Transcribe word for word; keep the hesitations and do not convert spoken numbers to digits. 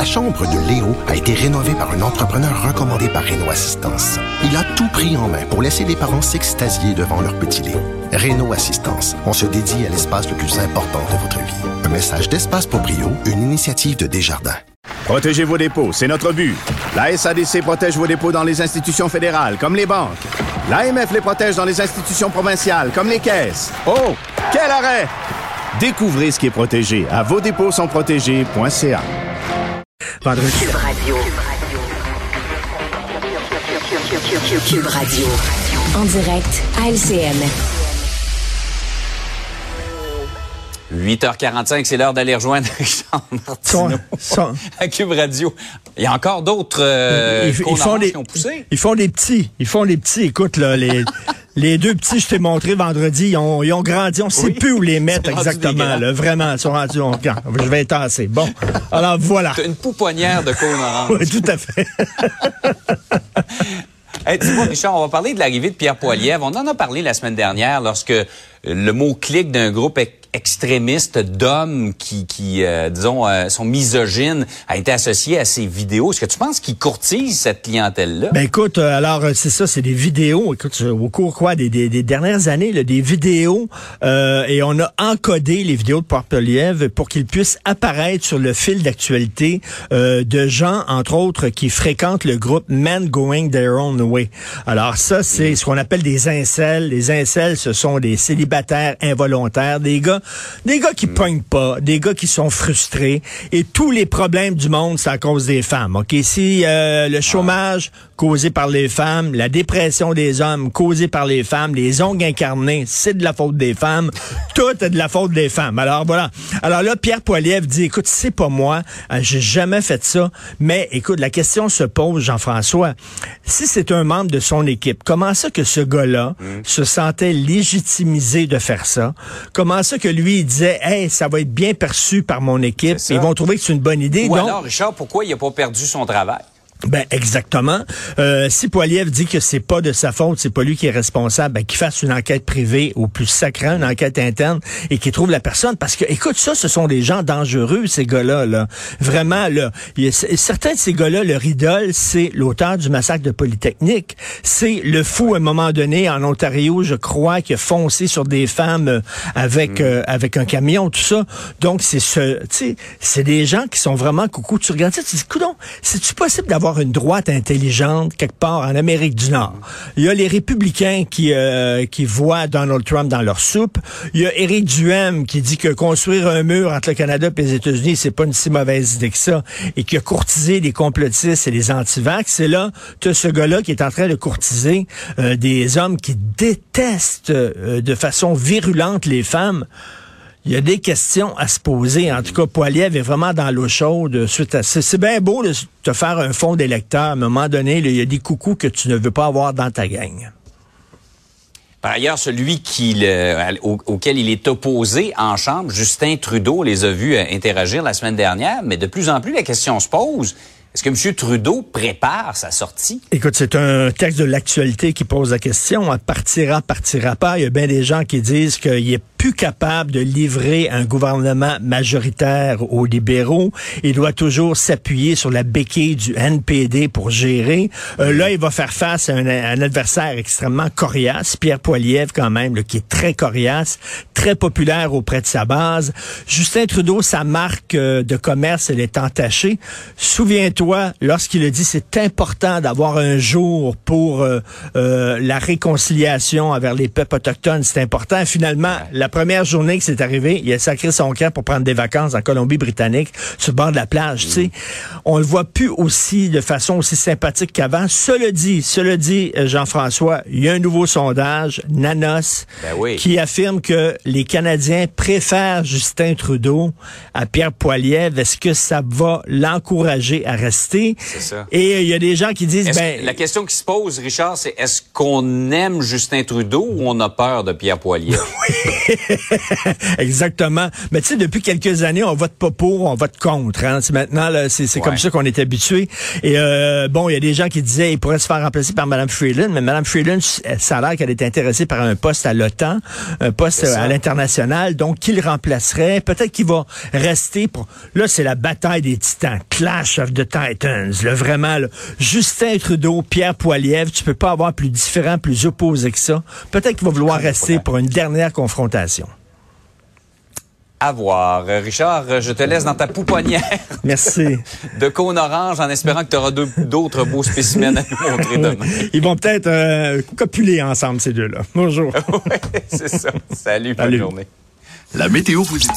La chambre de Léo a été rénovée par un entrepreneur recommandé par Reno Assistance. Il a tout pris en main pour laisser les parents s'extasier devant leur petit Léo. Reno Assistance, on se dédie à l'espace le plus important de votre vie. Un message d'Espace pour Brio, une initiative de Desjardins. Protégez vos dépôts, c'est notre but. La S A D C protège vos dépôts dans les institutions fédérales, comme les banques. L'A M F les protège dans les institutions provinciales, comme les caisses. Oh, quel arrêt! Découvrez ce qui est protégé à vos dépôts sont protégés point c a. Vendredi. Cube Radio. Cube Radio. En direct à L C N. huit heures quarante-cinq, c'est l'heure d'aller rejoindre Jean Martineau son, son. à Cube Radio. Il y a encore d'autres euh, ils, ils font des, qui ont poussé. Ils font des petits. Ils font des petits. Écoute, là, les, les deux petits, je t'ai montré vendredi, ils ont, ils ont grandi. On ne sait oui. plus où les mettre exactement. Là, vraiment, ils sont rendus longtemps. Je vais tasser. Bon, alors voilà. T'as une pouponnière de cône orange. Oui, tout à fait. Hey, dis-moi, Richard, on va parler de l'arrivée de Pierre Poilievre. On en a parlé la semaine dernière lorsque le mot clique d'un groupe extrémiste d'hommes qui, qui euh, disons, euh, sont misogynes a été associé à ces vidéos. Est-ce que tu penses qu'ils courtisent cette clientèle-là? Ben écoute, euh, alors c'est ça, c'est des vidéos. Écoute, au cours quoi des, des, des dernières années, là, des vidéos, euh, et on a encodé les vidéos de Pierre Poilievre pour qu'ils puissent apparaître sur le fil d'actualité euh, de gens, entre autres, qui fréquentent le groupe Men Going Their Own Way. Alors ça, c'est ce qu'on appelle des incels. Les incels, ce sont des célibataires involontaires, des gars, des gars qui mmh. pognent pas, des gars qui sont frustrés, et tous les problèmes du monde, c'est à cause des femmes. Ok, si euh, le chômage causé par les femmes, la dépression des hommes causée par les femmes, les ongles incarnés, c'est de la faute des femmes, tout est de la faute des femmes. Alors voilà. Alors là, Pierre Poilievre dit, écoute, c'est pas moi, j'ai jamais fait ça, mais écoute, la question se pose, Jean-François, si c'est un membre de son équipe, comment ça que ce gars-là mmh. se sentait légitimisé de faire ça? Comment ça que lui, il disait, hey, ça va être bien perçu par mon équipe, ils vont trouver que c'est une bonne idée. Ou donc, alors, Richard, pourquoi il n'a pas perdu son travail? Ben exactement. Euh, si Poilievre dit que c'est pas de sa faute, c'est pas lui qui est responsable, ben qu'il fasse une enquête privée au plus sacré, une enquête interne, et qu'il trouve la personne. Parce que, écoute, ça, ce sont des gens dangereux, ces gars-là. Là. Vraiment, là. Il y a, certains de ces gars-là, leur idole, c'est l'auteur du massacre de Polytechnique. C'est le fou, à un moment donné, en Ontario, je crois, qui a foncé sur des femmes avec, mmh. euh, avec un camion, tout ça. Donc, c'est ce, tu sais, c'est des gens qui sont vraiment coucou. Tu regardes ça, tu te dis, coudonc, c'est-tu possible d'avoir une droite intelligente quelque part en Amérique du Nord? Il y a les républicains qui euh, qui voient Donald Trump dans leur soupe. Il y a Éric Duhaime qui dit que construire un mur entre le Canada et les États-Unis, c'est pas une si mauvaise idée que ça, et qui a courtisé les complotistes et les anti-vax. C'est là, t'as ce gars-là qui est en train de courtiser euh, des hommes qui détestent euh, de façon virulente les femmes. Il y a des questions à se poser. En tout cas, Poilievre est vraiment dans l'eau chaude suite à ça. C'est bien beau de te faire un fond d'électeur. À un moment donné, là, il y a des coucous que tu ne veux pas avoir dans ta gang. Par ailleurs, celui qui le, au, auquel il est opposé en chambre, Justin Trudeau, les a vus interagir la semaine dernière, mais de plus en plus, la question se pose. Est-ce que M. Trudeau prépare sa sortie? Écoute, c'est un texte de l'actualité qui pose la question. Partira, partira pas. Il y a bien des gens qui disent qu'il n'est plus capable de livrer un gouvernement majoritaire aux libéraux. Il doit toujours s'appuyer sur la béquille du N P D pour gérer. Euh, là, il va faire face à un, un adversaire extrêmement coriace, Pierre Poilievre quand même, là, qui est très coriace, très populaire auprès de sa base. Justin Trudeau, sa marque euh, de commerce, elle est entachée. Souviens-toi, Toi, lorsqu'il a dit c'est important d'avoir un jour pour euh, euh, la réconciliation envers les peuples autochtones, c'est important. Finalement, la première journée que c'est arrivé, il a sacré son camp pour prendre des vacances en Colombie-Britannique, sur le bord de la plage. Mmh. Tu sais, on le voit plus aussi de façon aussi sympathique qu'avant. Cela dit, cela dit, Jean-François, il y a un nouveau sondage, Nanos, ben oui. qui affirme que les Canadiens préfèrent Justin Trudeau à Pierre Poilievre. Est-ce que ça va l'encourager à rester? C'est ça. Et il y a des gens qui disent... Est-ce ben, que, la question qui se pose, Richard, c'est est-ce qu'on aime Justin Trudeau ou on a peur de Pierre Poilievre? Oui, Exactement. Mais tu sais, depuis quelques années, on vote pas pour, on vote contre. Hein. C'est maintenant, là, c'est, c'est ouais. comme ça qu'on est habitué. Et euh, bon, il y a des gens qui disaient, ils pourraient se faire remplacer par Mme Freeland, mais Mme Freeland, ça a l'air qu'elle est intéressée par un poste à l'OTAN, un poste à l'international, donc qui le remplacerait. Peut-être qu'il va rester pour... Là, c'est la bataille des titans. Clash of the Titans. Là, vraiment, là. Justin Trudeau, Pierre Poilievre, tu peux pas avoir plus différent, plus opposé que ça. Peut-être qu'il va vouloir rester pour une dernière confrontation. À voir. Richard, je te laisse dans ta pouponnière. Merci. De cône orange en espérant que tu auras d'autres beaux spécimens à nous montrer demain. Ils vont peut-être euh, copuler ensemble, ces deux-là. Bonjour. Oui, c'est ça. Salut, Salut. Bonne journée. La météo vous dit.